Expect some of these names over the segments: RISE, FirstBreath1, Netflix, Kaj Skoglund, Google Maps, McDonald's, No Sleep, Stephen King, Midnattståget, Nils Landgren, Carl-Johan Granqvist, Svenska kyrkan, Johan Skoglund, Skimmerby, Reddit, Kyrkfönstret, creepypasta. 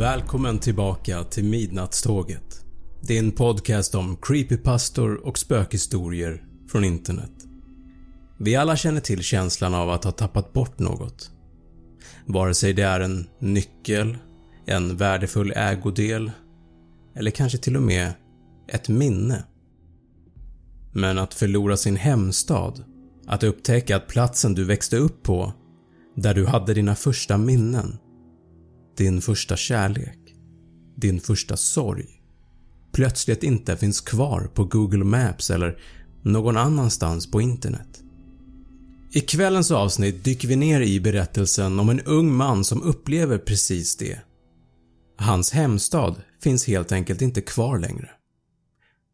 Välkommen tillbaka till Midnattståget. Det är en podcast om creepypastor och spökhistorier från internet. Vi alla känner till känslan av att ha tappat bort något. Vare sig det är en nyckel, en värdefull ägodel eller kanske till och med ett minne. Men att förlora sin hemstad, att upptäcka att platsen du växte upp på, där du hade dina första minnen, din första kärlek, din första sorg, plötsligt inte finns kvar på Google Maps eller någon annanstans på internet. I kvällens avsnitt dyker vi ner i berättelsen om en ung man som upplever precis det. Hans hemstad finns helt enkelt inte kvar längre.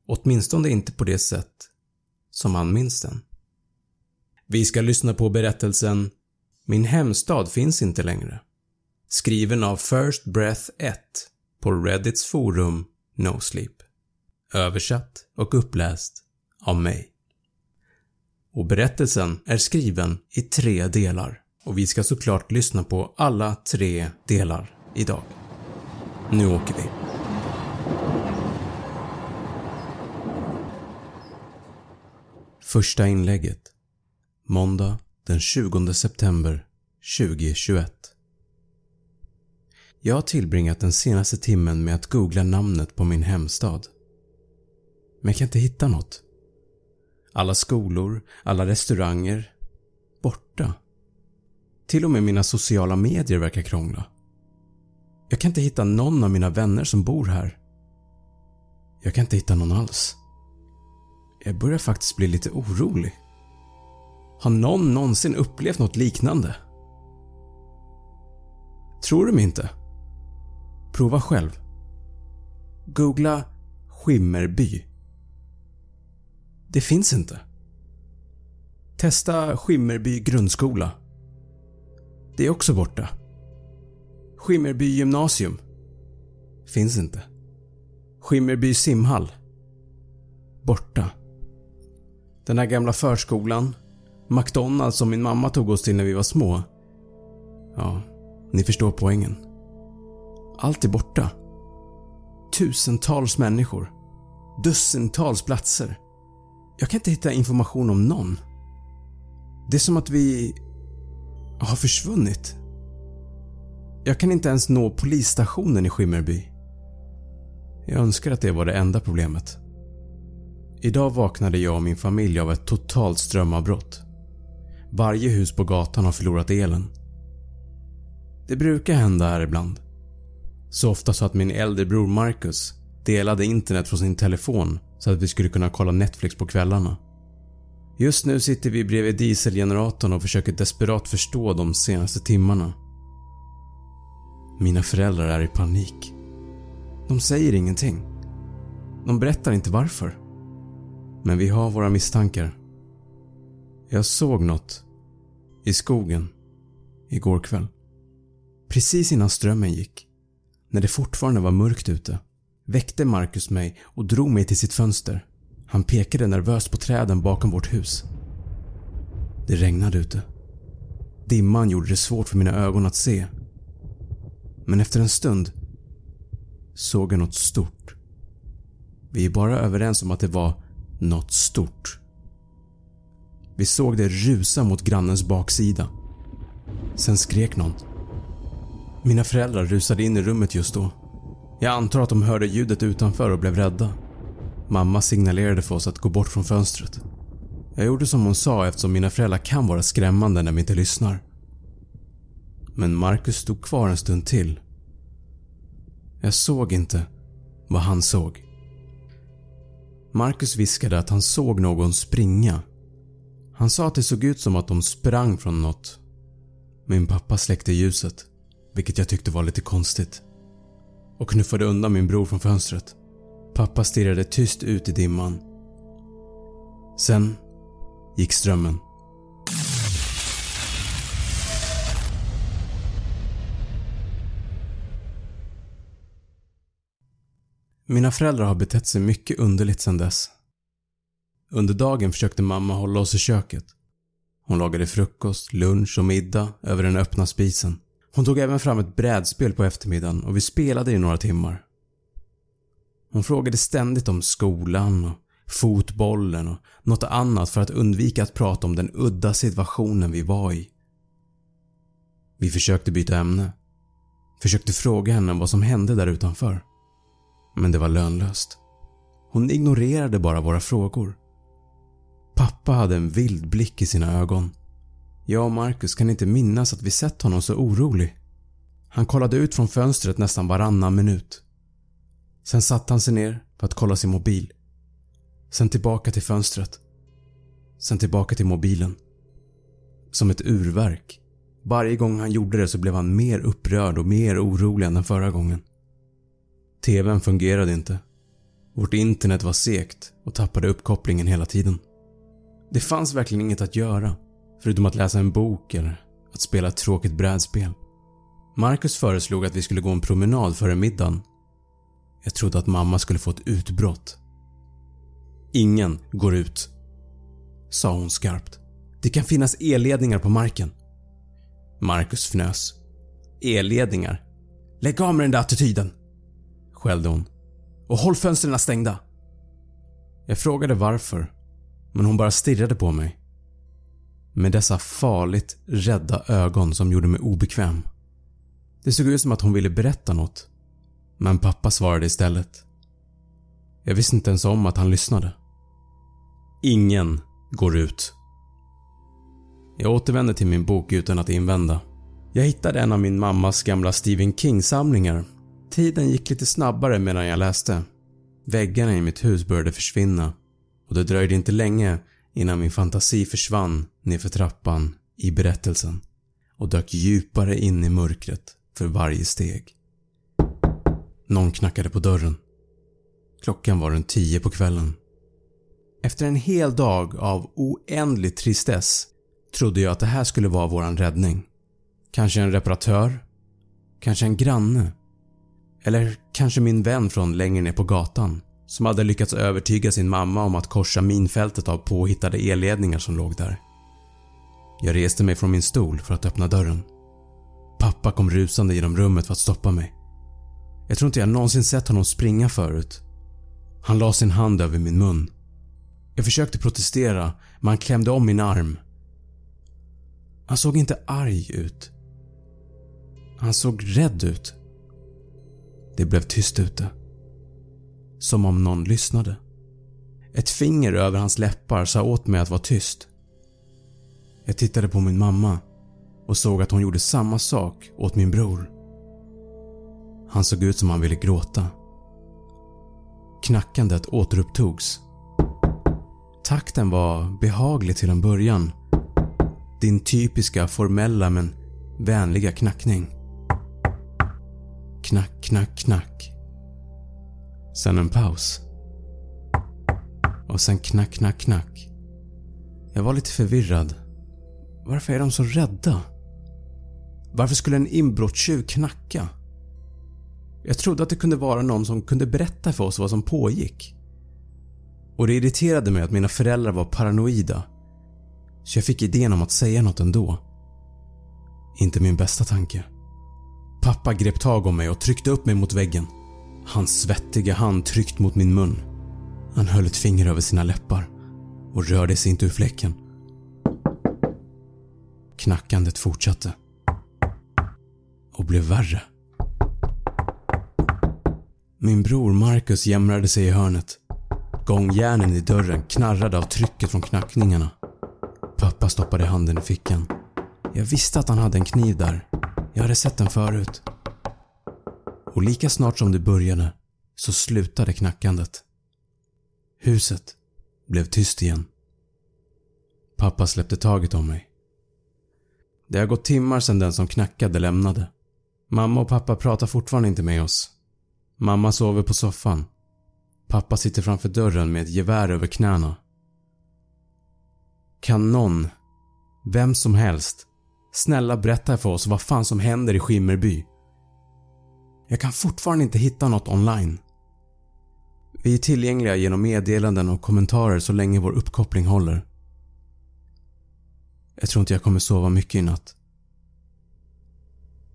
Åtminstone inte på det sätt som han minns den. Vi ska lyssna på berättelsen "Min hemstad finns inte längre", skriven av FirstBreath1 på Reddits forum No Sleep. Översatt och uppläst av mig. Och berättelsen är skriven i 3 delar. Och vi ska såklart lyssna på alla 3 delar idag. Nu åker vi. Första inlägget. Måndag den 20 september 2021. Jag har tillbringat den senaste timmen med att googla namnet på min hemstad. Men jag kan inte hitta något. Alla skolor, alla restauranger, borta. Till och med mina sociala medier verkar krångla. Jag kan inte hitta någon av mina vänner som bor här. Jag kan inte hitta någon alls. Jag börjar faktiskt bli lite orolig. Har någon någonsin upplevt något liknande? Tror du mig inte? Prova själv. Googla Skimmerby. Det finns inte. Testa Skimmerby grundskola. Det är också borta. Skimmerby gymnasium. Finns inte. Skimmerby simhall. Borta. Den här gamla förskolan, McDonald's som min mamma tog oss till när vi var små. Ja, ni förstår poängen. Allt är borta. Tusentals människor. Dussintals platser. Jag kan inte hitta information om någon. Det är som att vi har försvunnit. Jag kan inte ens nå polisstationen i Skimmerby. Jag önskar att det var det enda problemet. Idag vaknade jag och min familj av ett totalt strömavbrott. Varje hus på gatan har förlorat elen. Det brukar hända här ibland. Så ofta så att min äldre bror Marcus delade internet från sin telefon så att vi skulle kunna kolla Netflix på kvällarna. Just nu sitter vi bredvid dieselgeneratorn och försöker desperat förstå de senaste timmarna. Mina föräldrar är i panik. De säger ingenting. De berättar inte varför. Men vi har våra misstankar. Jag såg något i skogen igår kväll. Precis innan strömmen gick, när det fortfarande var mörkt ute, väckte Marcus mig och drog mig till sitt fönster. Han pekade nervöst på träden bakom vårt hus. Det regnade ute. Dimman gjorde det svårt för mina ögon att se. Men efter en stund såg jag något stort. Vi är bara överens om att det var något stort. Vi såg det rusa mot grannens baksida. Sen skrek någon. Mina föräldrar rusade in i rummet just då. Jag antar att de hörde ljudet utanför och blev rädda. Mamma signalerade för oss att gå bort från fönstret. Jag gjorde som hon sa eftersom mina föräldrar kan vara skrämmande när de inte lyssnar. Men Marcus stod kvar en stund till. Jag såg inte vad han såg. Marcus viskade att han såg någon springa. Han sa att det såg ut som att de sprang från något. Min pappa släckte ljuset, vilket jag tyckte var lite konstigt, och knuffade undan min bror från fönstret. Pappa stirrade tyst ut i dimman. Sen gick strömmen. Mina föräldrar har betett sig mycket underligt sedan dess. Under dagen försökte mamma hålla oss i köket. Hon lagade frukost, lunch och middag över den öppna spisen. Hon tog även fram ett brädspel på eftermiddagen och vi spelade i några timmar. Hon frågade ständigt om skolan och fotbollen och något annat för att undvika att prata om den udda situationen vi var i. Vi försökte byta ämne. Försökte fråga henne vad som hände där utanför. Men det var lönlöst. Hon ignorerade bara våra frågor. Pappa hade en vild blick i sina ögon. Jag och Marcus kan inte minnas att vi sett honom så orolig. Han kollade ut från fönstret nästan varannan minut. Sen satt han sig ner för att kolla sin mobil. Sen tillbaka till fönstret. Sen tillbaka till mobilen. Som ett urverk. Varje gång han gjorde det så blev han mer upprörd och mer orolig än den förra gången. TV:n fungerade inte. Vårt internet var segt och tappade uppkopplingen hela tiden. Det fanns verkligen inget att göra, förutom att läsa en bok eller att spela ett tråkigt brädspel. Marcus föreslog att vi skulle gå en promenad före middagen. Jag trodde att mamma skulle få ett utbrott. "Ingen går ut", sa hon skarpt. "Det kan finnas elledningar på marken." Marcus fnös. "Elledningar? Lägg av med den där attityden", skällde hon. "Och håll fönstren stängda." Jag frågade varför, men hon bara stirrade på mig. Med dessa farligt rädda ögon som gjorde mig obekväm. Det såg ut som att hon ville berätta något. Men pappa svarade istället. Jag visste inte ens om att han lyssnade. "Ingen går ut." Jag återvände till min bok utan att invända. Jag hittade en av min mammas gamla Stephen King-samlingar. Tiden gick lite snabbare medan jag läste. Väggarna i mitt hus började försvinna. Och det dröjde inte länge innan min fantasi försvann nerför trappan i berättelsen och dök djupare in i mörkret för varje steg. Någon knackade på dörren. Klockan var runt 10 på kvällen. Efter en hel dag av oändlig tristess trodde jag att det här skulle vara våran räddning. Kanske en reparatör, kanske en granne, eller kanske min vän från längre ner på gatan, som hade lyckats övertyga sin mamma om att korsa minfältet av påhittade elledningar som låg där. Jag reste mig från min stol för att öppna dörren. Pappa kom rusande genom rummet för att stoppa mig. Jag tror inte jag någonsin sett honom springa förut. Han la sin hand över min mun. Jag försökte protestera, men han klämde om min arm. Han såg inte arg ut. Han såg rädd ut. Det blev tyst ute. Som om någon lyssnade. Ett finger över hans läppar sa åt mig att vara tyst. Jag tittade på min mamma och såg att hon gjorde samma sak åt min bror. Han såg ut som han ville gråta. Knackandet återupptogs. Takten var behaglig till en början. Din typiska formella men vänliga knackning. Knack, knack, knack. Sen en paus. Och sen knack, knack, knack. Jag var lite förvirrad. Varför är de så rädda? Varför skulle en inbrottstjuv knacka? Jag trodde att det kunde vara någon som kunde berätta för oss vad som pågick. Och det irriterade mig att mina föräldrar var paranoida, så jag fick idén om att säga något ändå. Inte min bästa tanke. Pappa grep tag om mig och tryckte upp mig mot väggen. Hans svettiga hand tryckt mot min mun. Han höll ett finger över sina läppar och rörde sig inte ur fläcken. Knackandet fortsatte och blev värre. Min bror Marcus jämrade sig i hörnet. Gångjärnen i dörren knarrade av trycket från knackningarna. Pappa stoppade handen i fickan. Jag visste att han hade en kniv där. Jag hade sett den förut. Och lika snart som det började så slutade knackandet. Huset blev tyst igen. Pappa släppte taget om mig. Det har gått timmar sedan den som knackade lämnade. Mamma och pappa pratar fortfarande inte med oss. Mamma sover på soffan. Pappa sitter framför dörren med ett gevär över knäna. Kan någon, vem som helst, snälla berätta för oss vad fan som händer i Skimmerby? Jag kan fortfarande inte hitta något online. Vi är tillgängliga genom meddelanden och kommentarer så länge vår uppkoppling håller. Jag tror inte jag kommer sova mycket i natt.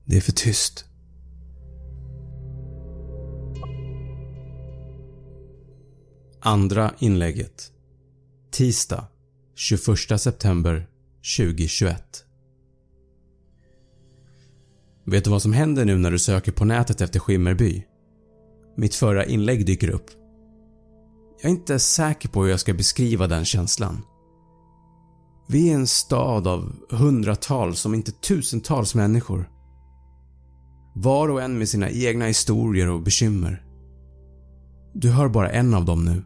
Det är för tyst. Andra inlägget. Tisdag, 21 september 2021. Vet du vad som händer nu när du söker på nätet efter Skimmerby? Mitt förra inlägg dyker upp. Jag är inte säker på hur jag ska beskriva den känslan. Vi är en stad av hundratals, om inte tusentals människor. Var och en med sina egna historier och bekymmer. Du hör bara en av dem nu.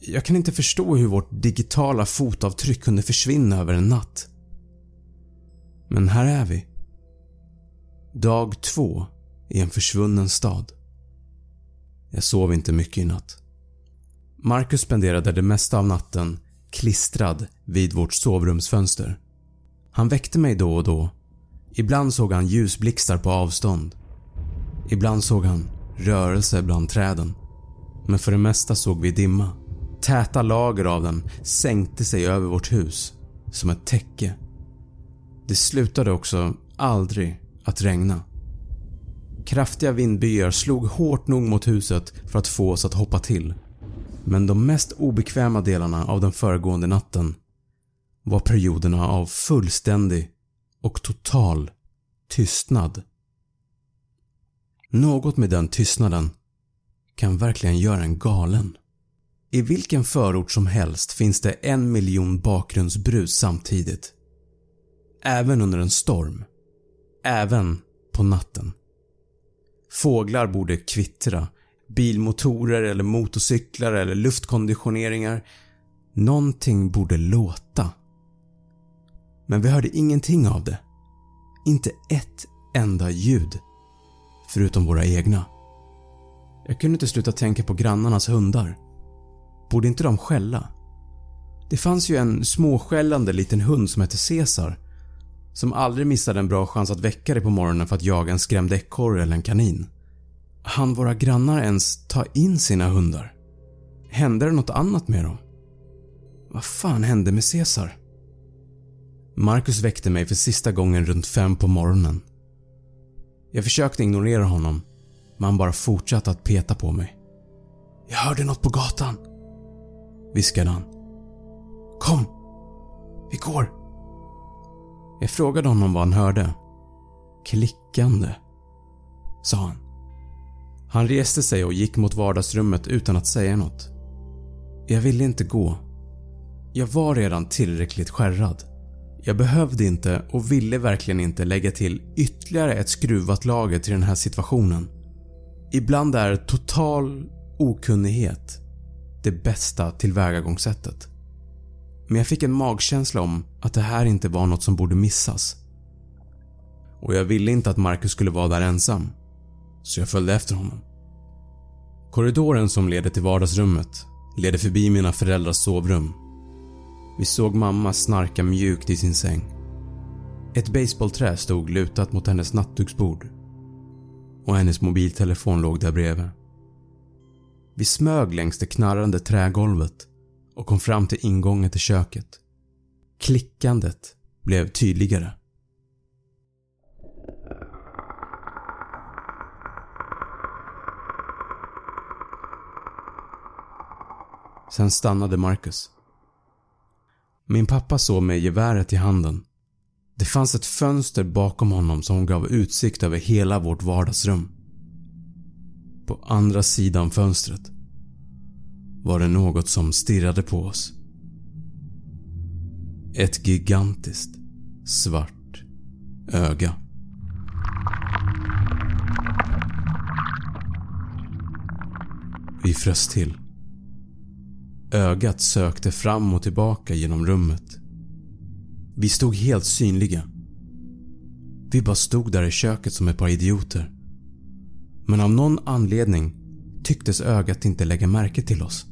Jag kan inte förstå hur vårt digitala fotavtryck kunde försvinna över en natt. Men här är vi. Dag 2 i en försvunnen stad. Jag sov inte mycket i natt. Marcus spenderade det mesta av natten klistrad vid vårt sovrumsfönster. Han väckte mig då och då. Ibland såg han ljusblixtar på avstånd. Ibland såg han rörelse bland träden. Men för det mesta såg vi dimma. Täta lager av den sänkte sig över vårt hus som ett täcke. Det slutade också aldrig att regna. Kraftiga vindbyar slog hårt nog mot huset för att få oss att hoppa till. Men de mest obekväma delarna av den föregående natten var perioderna av fullständig och total tystnad. Något med den tystnaden kan verkligen göra en galen. I vilken förort som helst finns det 1 miljon bakgrundsbrus samtidigt. Även under en storm. Även på natten. Fåglar borde kvittra. Bilmotorer eller motorcyklar eller luftkonditioneringar. Någonting borde låta. Men vi hörde ingenting av det. Inte ett enda ljud. Förutom våra egna. Jag kunde inte sluta tänka på grannarnas hundar. Borde inte de skälla? Det fanns ju en småskällande liten hund som hette Cesar, som aldrig missade en bra chans att väcka dig på morgonen för att jaga en skrämd ekorre eller en kanin. Hann våra grannar ens ta in sina hundar? Hände det något annat med dem? Vad fan hände med Cesar? Marcus väckte mig för sista gången runt 5 på morgonen. Jag försökte ignorera honom, men han bara fortsatte att peta på mig. Jag hörde något på gatan, viskade han. Kom, vi går. Jag frågade honom vad han hörde. Klickande, sa han. Han reste sig och gick mot vardagsrummet utan att säga något. Jag ville inte gå. Jag var redan tillräckligt skärrad. Jag behövde inte och ville verkligen inte lägga till ytterligare ett skruvat lager till den här situationen. Ibland är total okunnighet det bästa tillvägagångssättet. Men jag fick en magkänsla om att det här inte var något som borde missas. Och jag ville inte att Marcus skulle vara där ensam, så jag följde efter honom. Korridoren som ledde till vardagsrummet ledde förbi mina föräldrars sovrum. Vi såg mamma snarka mjukt i sin säng. Ett baseballträ stod lutat mot hennes nattduksbord. Och hennes mobiltelefon låg där bredvid. Vi smög längs det knarrande trägolvet och kom fram till ingången till köket. Klickandet blev tydligare. Sen stannade Marcus. Min pappa såg med geväret i handen. Det fanns ett fönster bakom honom som gav utsikt över hela vårt vardagsrum. På andra sidan fönstret var det något som stirrade på oss. Ett gigantiskt svart öga. Vi frös till. Ögat sökte fram och tillbaka genom rummet. Vi stod helt synliga. Vi bara stod där i köket som ett par idioter. Men av någon anledning tycktes ögat inte lägga märke till oss.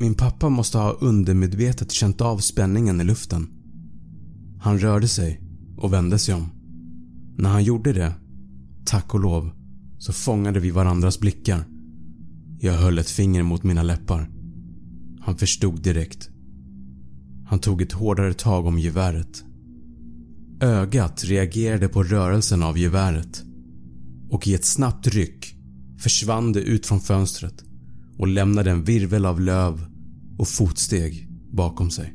Min pappa måste ha undermedvetet känt av spänningen i luften. Han rörde sig och vände sig om. När han gjorde det, tack och lov, så fångade vi varandras blickar. Jag höll ett finger mot mina läppar. Han förstod direkt. Han tog ett hårdare tag om geväret. Ögat reagerade på rörelsen av geväret och i ett snabbt ryck försvann det ut från fönstret och lämnade en virvel av löv och fotsteg bakom sig.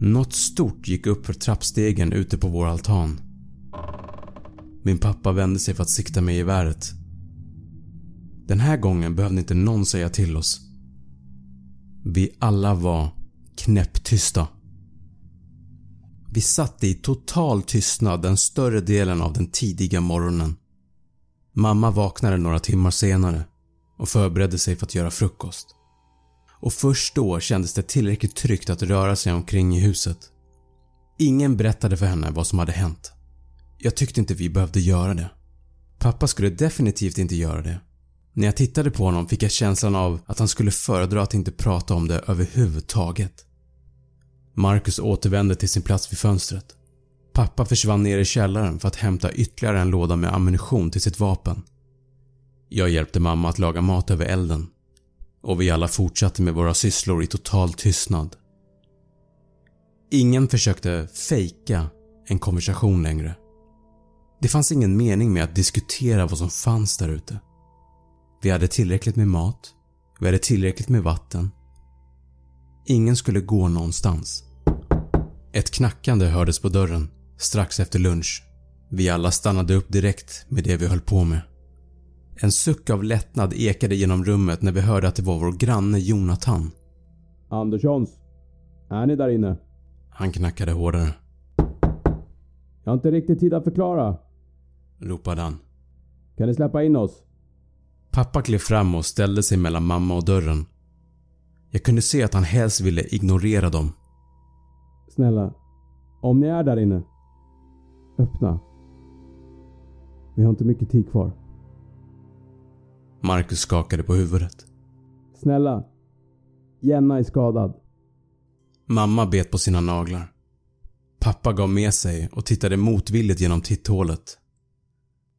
Något stort gick upp för trappstegen ute på vår altan. Min pappa vände sig för att sikta mig i geväret. Den här gången behövde inte någon säga till oss. Vi alla var knäpptysta. Vi satt i total tystnad den större delen av den tidiga morgonen. Mamma vaknade några timmar senare och förberedde sig för att göra frukost. Och först då kändes det tillräckligt tryggt att röra sig omkring i huset. Ingen berättade för henne vad som hade hänt. Jag tyckte inte vi behövde göra det. Pappa skulle definitivt inte göra det. När jag tittade på honom fick jag känslan av att han skulle föredra att inte prata om det överhuvudtaget. Marcus återvände till sin plats vid fönstret. Pappa försvann ner i källaren för att hämta ytterligare en låda med ammunition till sitt vapen. Jag hjälpte mamma att laga mat över elden. Och vi alla fortsatte med våra sysslor i total tystnad. Ingen försökte fejka en konversation längre. Det fanns ingen mening med att diskutera vad som fanns där ute. Vi hade tillräckligt med mat. Vi hade tillräckligt med vatten. Ingen skulle gå någonstans. Ett knackande hördes på dörren strax efter lunch. Vi alla stannade upp direkt med det vi höll på med. En suck av lättnad ekade genom rummet när vi hörde att det var vår granne Jonathan. Anderssons, är ni där inne? Han knackade hårdare. Jag har inte riktigt tid att förklara, ropade han. Kan ni släppa in oss? Pappa klev fram och ställde sig mellan mamma och dörren. Jag kunde se att han helst ville ignorera dem. Snälla, om ni är där inne, öppna. Vi har inte mycket tid kvar. Marcus skakade på huvudet. Snälla, Jenna är skadad. Mamma bet på sina naglar. Pappa gav med sig och tittade motvilligt genom titthålet.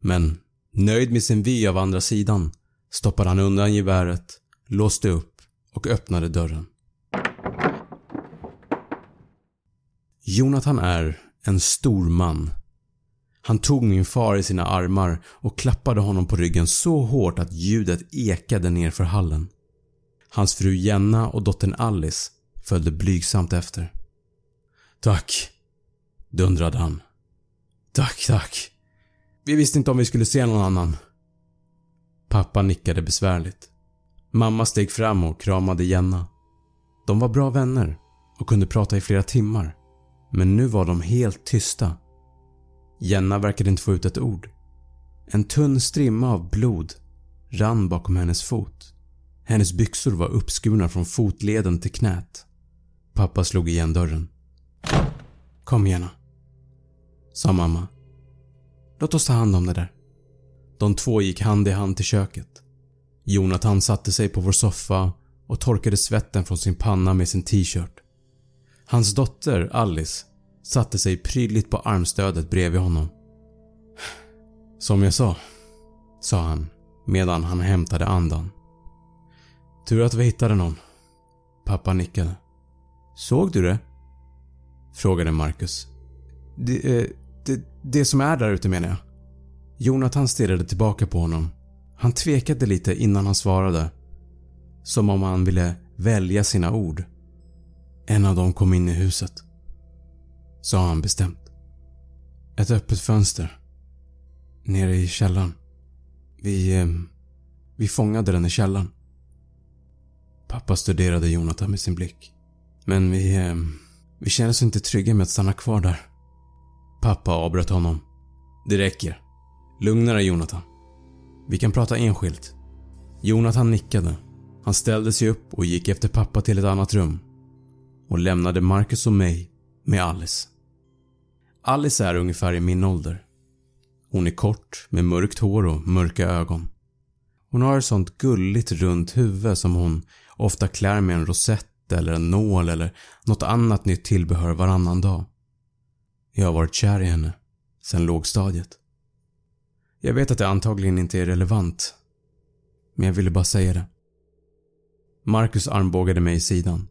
Men, nöjd med sin vy av andra sidan, stoppade han undan geväret, låste upp och öppnade dörren. Jonathan är en stor man. Han tog min far i sina armar och klappade honom på ryggen så hårt att ljudet ekade ner för hallen. Hans fru Jenna och dottern Alice följde blygsamt efter. Tack, dundrade han. Tack. Vi visste inte om vi skulle se någon annan. Pappa nickade besvärligt. Mamma steg fram och kramade Jenna. De var bra vänner och kunde prata i flera timmar. Men nu var de helt tysta. Jenna verkade inte få ut ett ord. En tunn strimma av blod rann bakom hennes fot. Hennes byxor var uppskurna från fotleden till knät. Pappa slog igen dörren. Kom Jenna, sa mamma. Låt oss ta hand om det där. De två gick hand i hand till köket. Jonathan satte sig på vår soffa och torkade svetten från sin panna med sin t-shirt. Hans dotter, Alice, satte sig prydligt på armstödet bredvid honom. Som jag sa han medan han hämtade andan. Tur att vi hittade någon. Pappa nickade. Såg du det? Frågade Marcus. Det som är där ute menar jag. Jonathan stirrade tillbaka på honom. Han tvekade lite innan han svarade. Som om han ville välja sina ord. En av dem kom in i huset, sa han bestämt. Ett öppet fönster. Nere i källaren. Vi fångade den i källaren. Pappa studerade Jonathan med sin blick. Men vi kände oss inte trygga med att stanna kvar där. Pappa avbröt honom. Det räcker. Lugna dig Jonathan. Vi kan prata enskilt. Jonathan nickade. Han ställde sig upp och gick efter pappa till ett annat rum. Och lämnade Marcus och mig med Alice. Alice är ungefär i min ålder. Hon är kort med mörkt hår och mörka ögon. Hon har ett sånt gulligt runt huvud som hon ofta klär med en rosett eller en nål eller något annat nytt tillbehör varannan dag. Jag har varit kär i henne sedan lågstadiet. Jag vet att det antagligen inte är relevant. Men jag ville bara säga det. Marcus armbågade mig i sidan.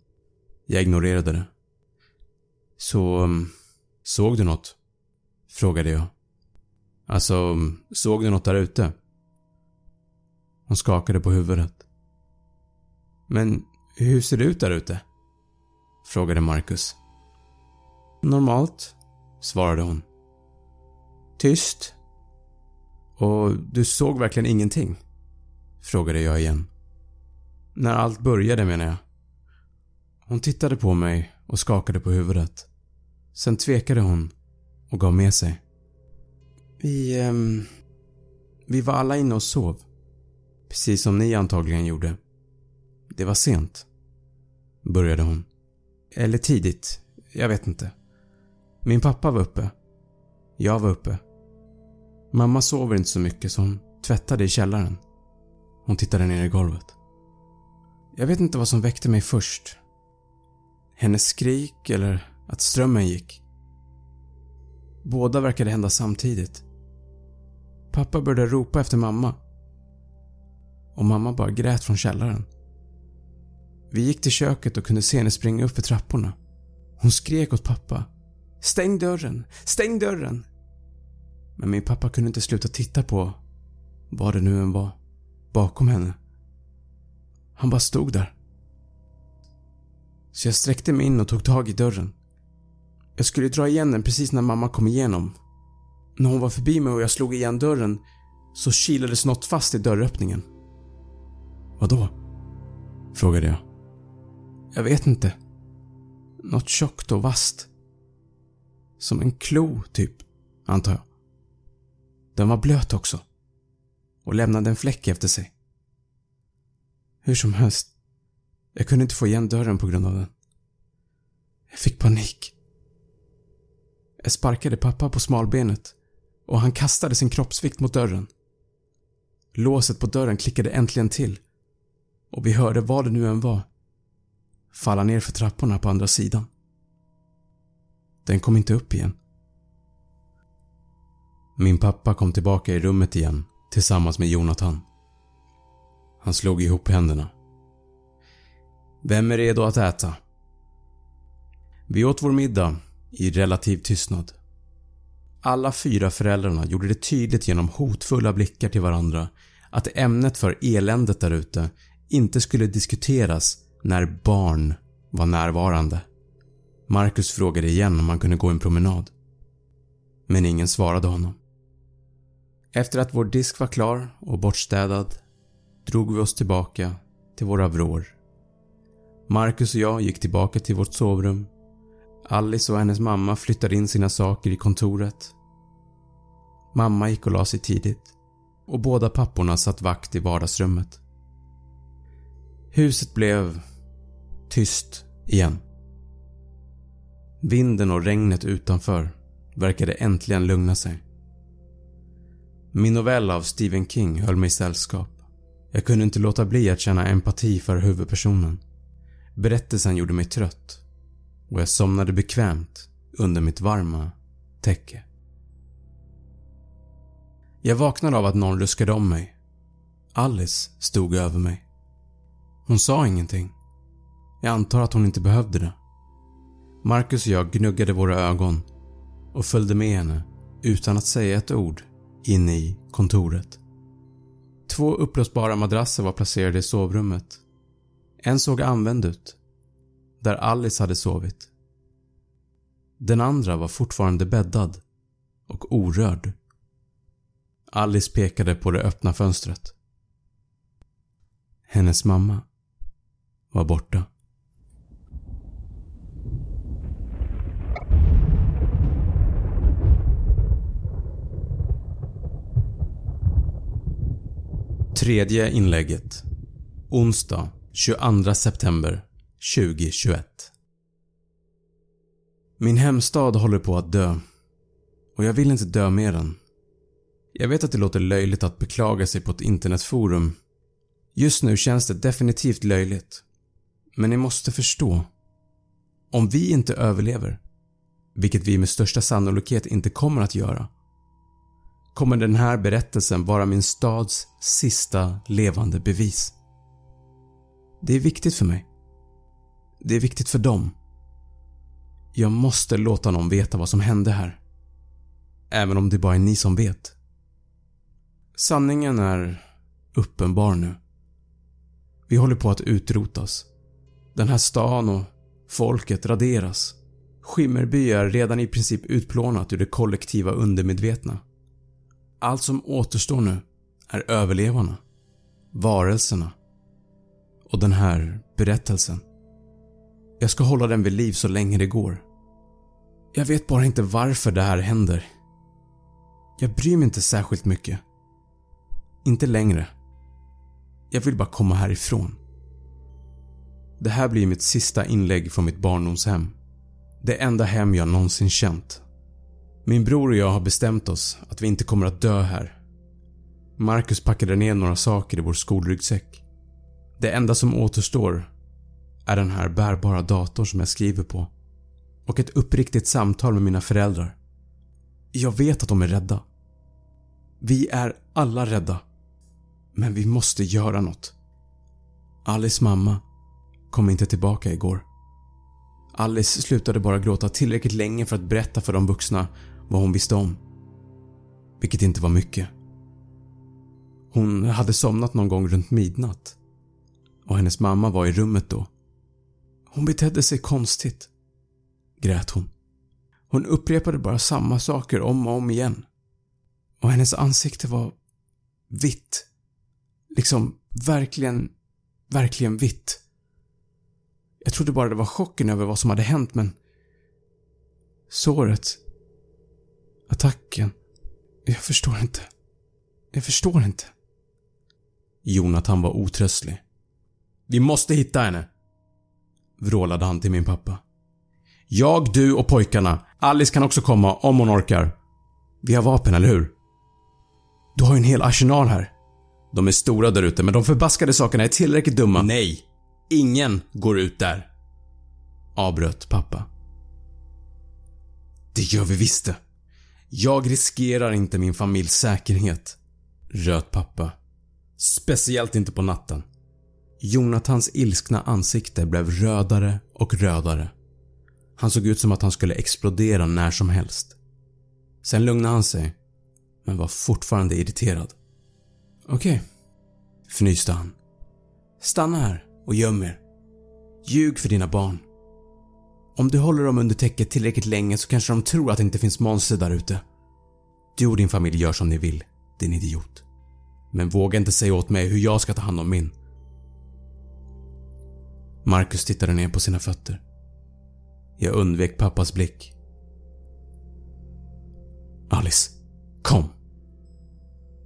Jag ignorerade det. Så, såg du något? Frågade jag. Alltså, såg du något där ute? Hon skakade på huvudet. Men hur ser det ut där ute? Frågade Marcus. Normalt, svarade hon. Tyst. Och du såg verkligen ingenting? Frågade jag igen. När allt började menar jag. Hon tittade på mig och skakade på huvudet. Sen tvekade hon och gav med sig. Vi var alla inne och sov. Precis som ni antagligen gjorde. Det var sent, började hon. Eller tidigt, jag vet inte. Min pappa var uppe. Jag var uppe. Mamma sover inte så mycket så hon tvättade i källaren. Hon tittade ner i golvet. Jag vet inte vad som väckte mig först. Hennes skrik eller att strömmen gick. Båda verkade hända samtidigt. Pappa började ropa efter mamma. Och mamma bara grät från källaren. Vi gick till köket och kunde se henne springa upp för trapporna. Hon skrek åt pappa. Stäng dörren! Stäng dörren! Men min pappa kunde inte sluta titta på vad det nu än var bakom henne. Han bara stod där. Så jag sträckte mig in och tog tag i dörren. Jag skulle dra igen den precis när mamma kom igenom. När hon var förbi mig och jag slog igen dörren så kilades något fast i dörröppningen. Vadå? Frågade jag. Jag vet inte. Något tjockt och vasst. Som en klo typ, antar jag. Den var blöt också. Och lämnade en fläck efter sig. Hur som helst. Jag kunde inte få igen dörren på grund av den. Jag fick panik. Jag sparkade pappa på smalbenet och han kastade sin kroppsvikt mot dörren. Låset på dörren klickade äntligen till och vi hörde vad det nu än var falla ner för trapporna på andra sidan. Den kom inte upp igen. Min pappa kom tillbaka i rummet igen tillsammans med Jonathan. Han slog ihop händerna. Vem är redo att äta? Vi åt vår middag i relativ tystnad. Alla fyra föräldrarna gjorde det tydligt genom hotfulla blickar till varandra att ämnet för eländet där ute inte skulle diskuteras när barn var närvarande. Marcus frågade igen om han kunde gå en promenad. Men ingen svarade honom. Efter att vår disk var klar och bortstädad drog vi oss tillbaka till våra vrår. Marcus och jag gick tillbaka till vårt sovrum. Alice och hennes mamma flyttade in sina saker i kontoret. Mamma gick och la sig tidigt och båda papporna satt vakt i vardagsrummet. Huset blev tyst igen. Vinden och regnet utanför verkade äntligen lugna sig. Min novell av Stephen King höll mig sällskap. Jag kunde inte låta bli att känna empati för huvudpersonen. Berättelsen gjorde mig trött och jag somnade bekvämt under mitt varma täcke. Jag vaknade av att någon ruskade om mig. Alice stod över mig. Hon sa ingenting. Jag antar att hon inte behövde det. Marcus och jag gnuggade våra ögon och följde med henne utan att säga ett ord in i kontoret. 2 upplösbara madrasser var placerade i sovrummet. En såg använd ut, där Alice hade sovit. Den andra var fortfarande bäddad och orörd. Alice pekade på det öppna fönstret. Hennes mamma var borta. Tredje inlägget. Onsdag 22 september 2021. Min hemstad håller på att dö. Och jag vill inte dö med den. Jag vet att det låter löjligt att beklaga sig på ett internetforum. Just nu känns det definitivt löjligt. Men ni måste förstå. Om vi inte överlever, vilket vi med största sannolikhet inte kommer att göra, kommer den här berättelsen vara min stads sista levande bevis. Det är viktigt för mig. Det är viktigt för dem. Jag måste låta någon veta vad som hände här. Även om det bara är ni som vet. Sanningen är uppenbar nu. Vi håller på att utrotas. Den här stan och folket raderas. Skimmerby är redan i princip utplånat ur det kollektiva undermedvetna. Allt som återstår nu är överlevarna, varelserna och den här berättelsen. Jag ska hålla den vid liv så länge det går. Jag vet bara inte varför det här händer. Jag bryr mig inte särskilt mycket. Inte längre. Jag vill bara komma härifrån. Det här blir mitt sista inlägg från mitt barndomshem. Det enda hem jag någonsin känt. Min bror och jag har bestämt oss att vi inte kommer att dö här. Marcus packade ner några saker i vår skolryggsäck. Det enda som återstår är den här bärbara datorn som jag skriver på. Och ett uppriktigt samtal med mina föräldrar. Jag vet att de är rädda. Vi är alla rädda. Men vi måste göra något. Alice mamma kom inte tillbaka igår. Alice slutade bara gråta tillräckligt länge för att berätta för de vuxna vad hon visste om. Vilket inte var mycket. Hon hade somnat någon gång runt midnatt. Och hennes mamma var i rummet då. Hon betedde sig konstigt, grät hon. Hon upprepade bara samma saker om och om igen. Och hennes ansikte var vitt. Liksom verkligen, verkligen vitt. Jag trodde bara det var chocken över vad som hade hänt, men såret, attacken, jag förstår inte. Jonathan var otröstlig. Vi måste hitta henne, vrålade han till min pappa. Jag, du och pojkarna. Alice kan också komma om hon orkar. Vi har vapen, eller hur? Du har ju en hel arsenal här. De är stora där ute, men de förbaskade sakerna är tillräckligt dumma. Nej, ingen går ut där, avbröt pappa. Det gör vi visst det. Jag riskerar inte min familjs säkerhet, röt pappa. Speciellt inte på natten. Jonathans ilskna ansikte blev rödare och rödare. Han såg ut som att han skulle explodera när som helst. Sen lugnade han sig, men var fortfarande irriterad. Okej, fnyste han. Stanna här och göm er. Ljug för dina barn. Om du håller dem under täcket tillräckligt länge så kanske de tror att det inte finns monster där ute. Du och din familj gör som ni vill, din idiot. Men våga inte säga åt mig hur jag ska ta hand om min. Marcus tittade ner på sina fötter. Jag undvek pappas blick. Alice, kom,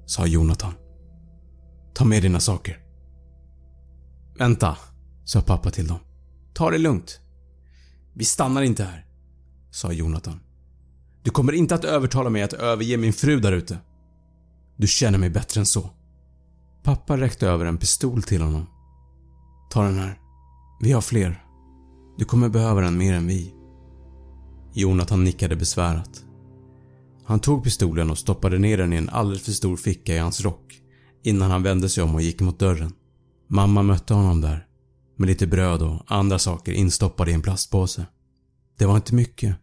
sa Jonathan. Ta med dina saker. Vänta, sa pappa till dem. Ta det lugnt. Vi stannar inte här, sa Jonathan. Du kommer inte att övertala mig att överge min fru där ute. Du känner mig bättre än så. Pappa räckte över en pistol till honom. Ta den här. Vi har fler. Du kommer behöva den mer än vi. Jonathan nickade besvärat. Han tog pistolen och stoppade ner den i en alldeles för stor ficka i hans rock innan han vände sig om och gick mot dörren. Mamma mötte honom där med lite bröd och andra saker instoppade i en plastpåse. Det var inte mycket,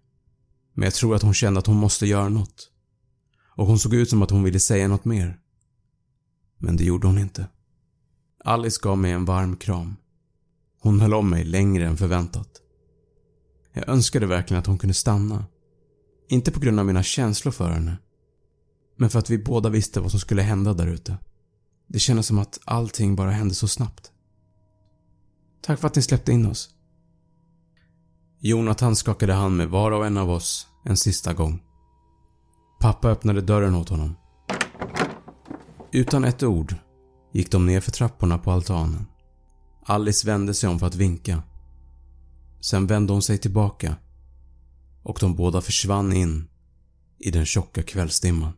men jag tror att hon kände att hon måste göra något. Och hon såg ut som att hon ville säga något mer. Men det gjorde hon inte. Alice gav mig en varm kram. Hon höll om mig längre än förväntat. Jag önskade verkligen att hon kunde stanna. Inte på grund av mina känslor för henne, men för att vi båda visste vad som skulle hända där ute. Det kändes som att allting bara hände så snabbt. Tack för att ni släppte in oss. Jonathan skakade hand med var och en av oss en sista gång. Pappa öppnade dörren åt honom. Utan ett ord gick de ner för trapporna på altanen. Alice vände sig om för att vinka. Sen vände hon sig tillbaka och de båda försvann in i den tjocka kvällsdimman.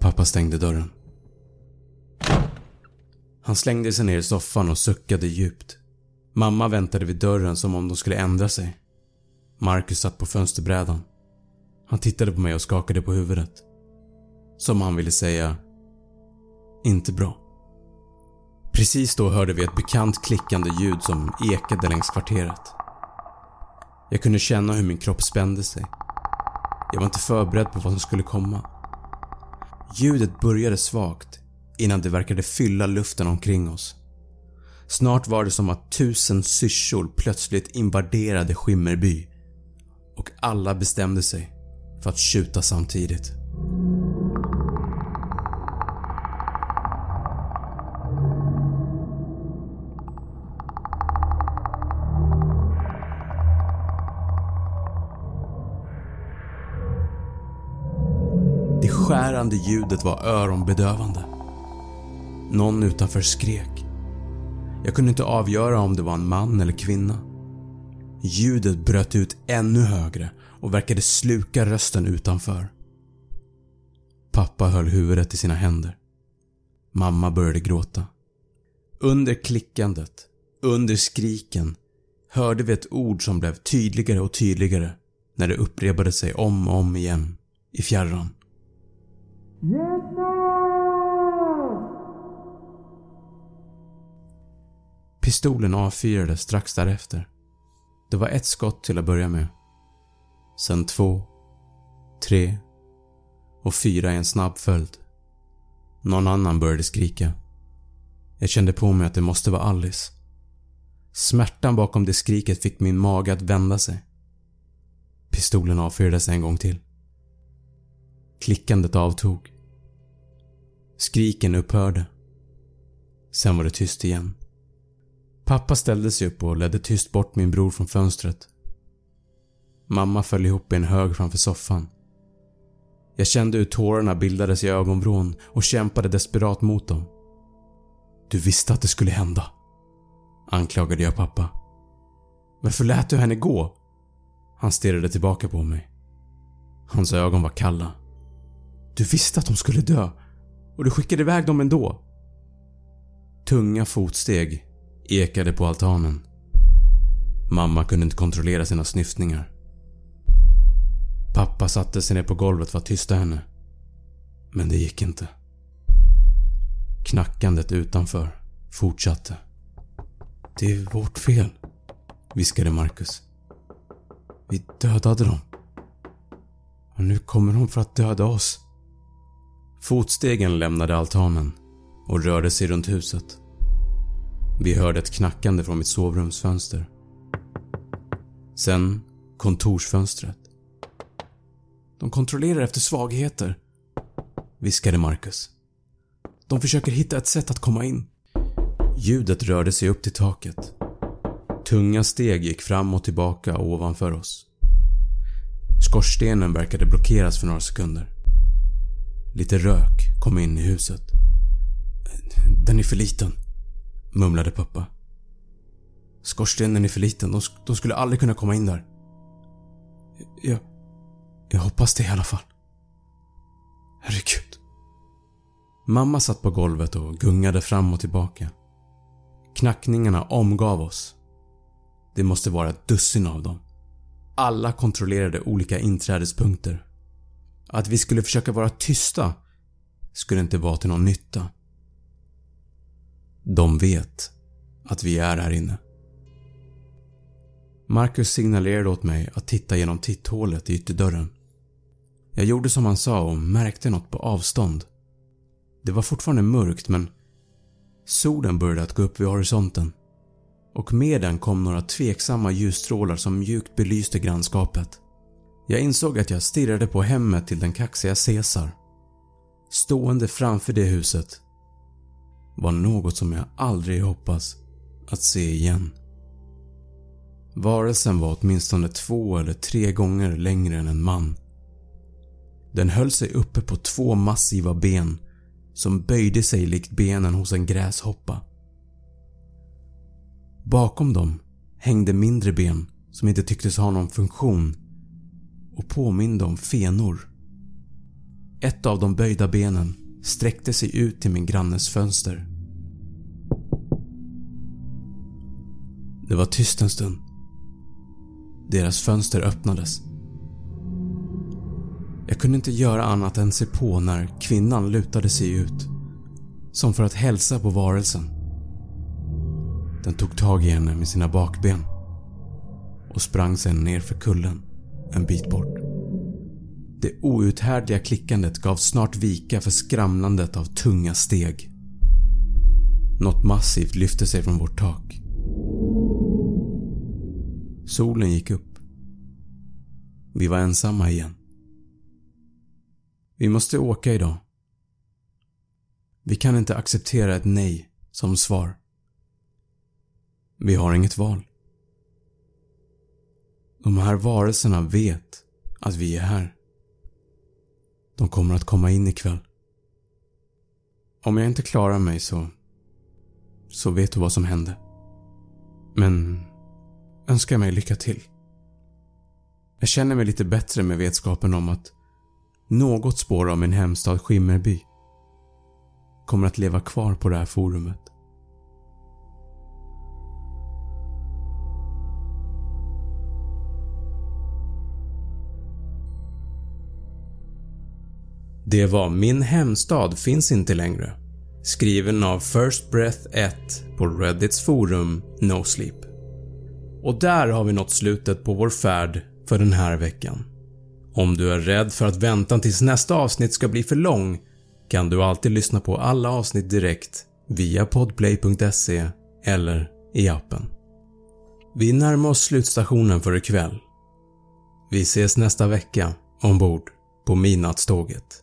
Pappa stängde dörren. Han slängde sig ner i soffan och suckade djupt. Mamma väntade vid dörren som om de skulle ändra sig. Marcus satt på fönsterbrädan. Han tittade på mig och skakade på huvudet. Som han ville säga, inte bra. Precis då hörde vi ett bekant klickande ljud som ekade längs kvarteret. Jag kunde känna hur min kropp spände sig. Jag var inte förberedd på vad som skulle komma. Ljudet började svagt innan det verkade fylla luften omkring oss. Snart var det som att 1000 syrsor plötsligt invaderade Skimmerby och alla bestämde sig för att skjuta samtidigt. Det skärande ljudet var öronbedövande. Någon utanför skrek. Jag kunde inte avgöra om det var en man eller kvinna. Ljudet bröt ut ännu högre och verkade sluka rösten utanför. Pappa höll huvudet i sina händer. Mamma började gråta. Under klickandet, under skriken, hörde vi ett ord som blev tydligare och tydligare när det upprepade sig om och om igen i fjärran. Pistolen avfyrades strax därefter. Det var ett skott till att börja med. Sen 2, 3 och 4 i en snabb följd. Någon annan började skrika. Jag kände på mig att det måste vara Alice. Smärtan bakom det skriket fick min mage att vända sig. Pistolen avfyrades en gång till. Klickandet avtog. Skriken upphörde. Sen var det tyst igen. Pappa ställde sig upp och ledde tyst bort min bror från fönstret. Mamma föll ihop i en hög framför soffan. Jag kände hur tårarna bildades i ögonvrån och kämpade desperat mot dem. Du visste att det skulle hända, anklagade jag pappa. Varför lät du henne gå? Han stirrade tillbaka på mig. Hans ögon var kalla. Du visste att de skulle dö och du skickade iväg dem ändå. Tunga fotsteg ekade på altanen. Mamma kunde inte kontrollera sina snyftningar. Pappa satte sig ner på golvet för att tysta henne. Men det gick inte. Knackandet utanför fortsatte. Det är vårt fel, viskade Marcus. Vi dödade dem. Och nu kommer de för att döda oss. Fotstegen lämnade altanen och rörde sig runt huset. Vi hörde ett knackande från mitt sovrumsfönster. Sen kontorsfönstret. De kontrollerar efter svagheter, viskade Marcus. De försöker hitta ett sätt att komma in. Ljudet rörde sig upp till taket. Tunga steg gick fram och tillbaka ovanför oss. Skorstenen verkade blockeras för några sekunder. Lite rök kom in i huset. Den är för liten, mumlade pappa. Skorstenen är för liten, de skulle aldrig kunna komma in där. Jag hoppas det i alla fall. Herregud. Mamma satt på golvet och gungade fram och tillbaka. Knackningarna omgav oss. Det måste vara ett dussin av dem. Alla kontrollerade olika inträdespunkter. Att vi skulle försöka vara tysta skulle inte vara till någon nytta. De vet att vi är här inne. Marcus signalerade åt mig att titta genom titthålet i ytterdörren. Jag gjorde som han sa och märkte något på avstånd. Det var fortfarande mörkt, men solen började att gå upp vid horisonten. Och med den kom några tveksamma ljusstrålar som mjukt belyste grannskapet. Jag insåg att jag stirrade på hemmet till den kaxiga Cesar. Stående framför det huset var något som jag aldrig hoppas att se igen. Varelsen var åtminstone 2 eller 3 gånger längre än en man. Den höll sig uppe på 2 massiva ben som böjde sig likt benen hos en gräshoppa. Bakom dem hängde mindre ben som inte tycktes ha någon funktion och påminde om fenor. Ett av de böjda benen sträckte sig ut till min grannes fönster. Det var tyst en stund. Deras fönster öppnades. Jag kunde inte göra annat än se på när kvinnan lutade sig ut, som för att hälsa på varelsen. Den tog tag i henne med sina bakben och sprang sedan ner för kullen en bit bort. Det outhärdliga klickandet gav snart vika för skramlandet av tunga steg. Något massivt lyfte sig från vårt tak. Solen gick upp. Vi var ensamma igen. Vi måste åka idag. Vi kan inte acceptera ett nej som svar. Vi har inget val. De här varelserna vet att vi är här. De kommer att komma in ikväll. Om jag inte klarar mig så vet du vad som hände. Men önskar mig lycka till. Jag känner mig lite bättre med vetskapen om att något spår av min hemstad Skimmerby kommer att leva kvar på det här forumet. Det var Min hemstad finns inte längre, skriven av FirstBreath1 på Reddits forum No Sleep. Och där har vi nått slutet på vår färd för den här veckan. Om du är rädd för att väntan tills nästa avsnitt ska bli för lång, kan du alltid lyssna på alla avsnitt direkt via podplay.se eller i appen. Vi närmar oss slutstationen för ikväll. Vi ses nästa vecka ombord på Midnattståget.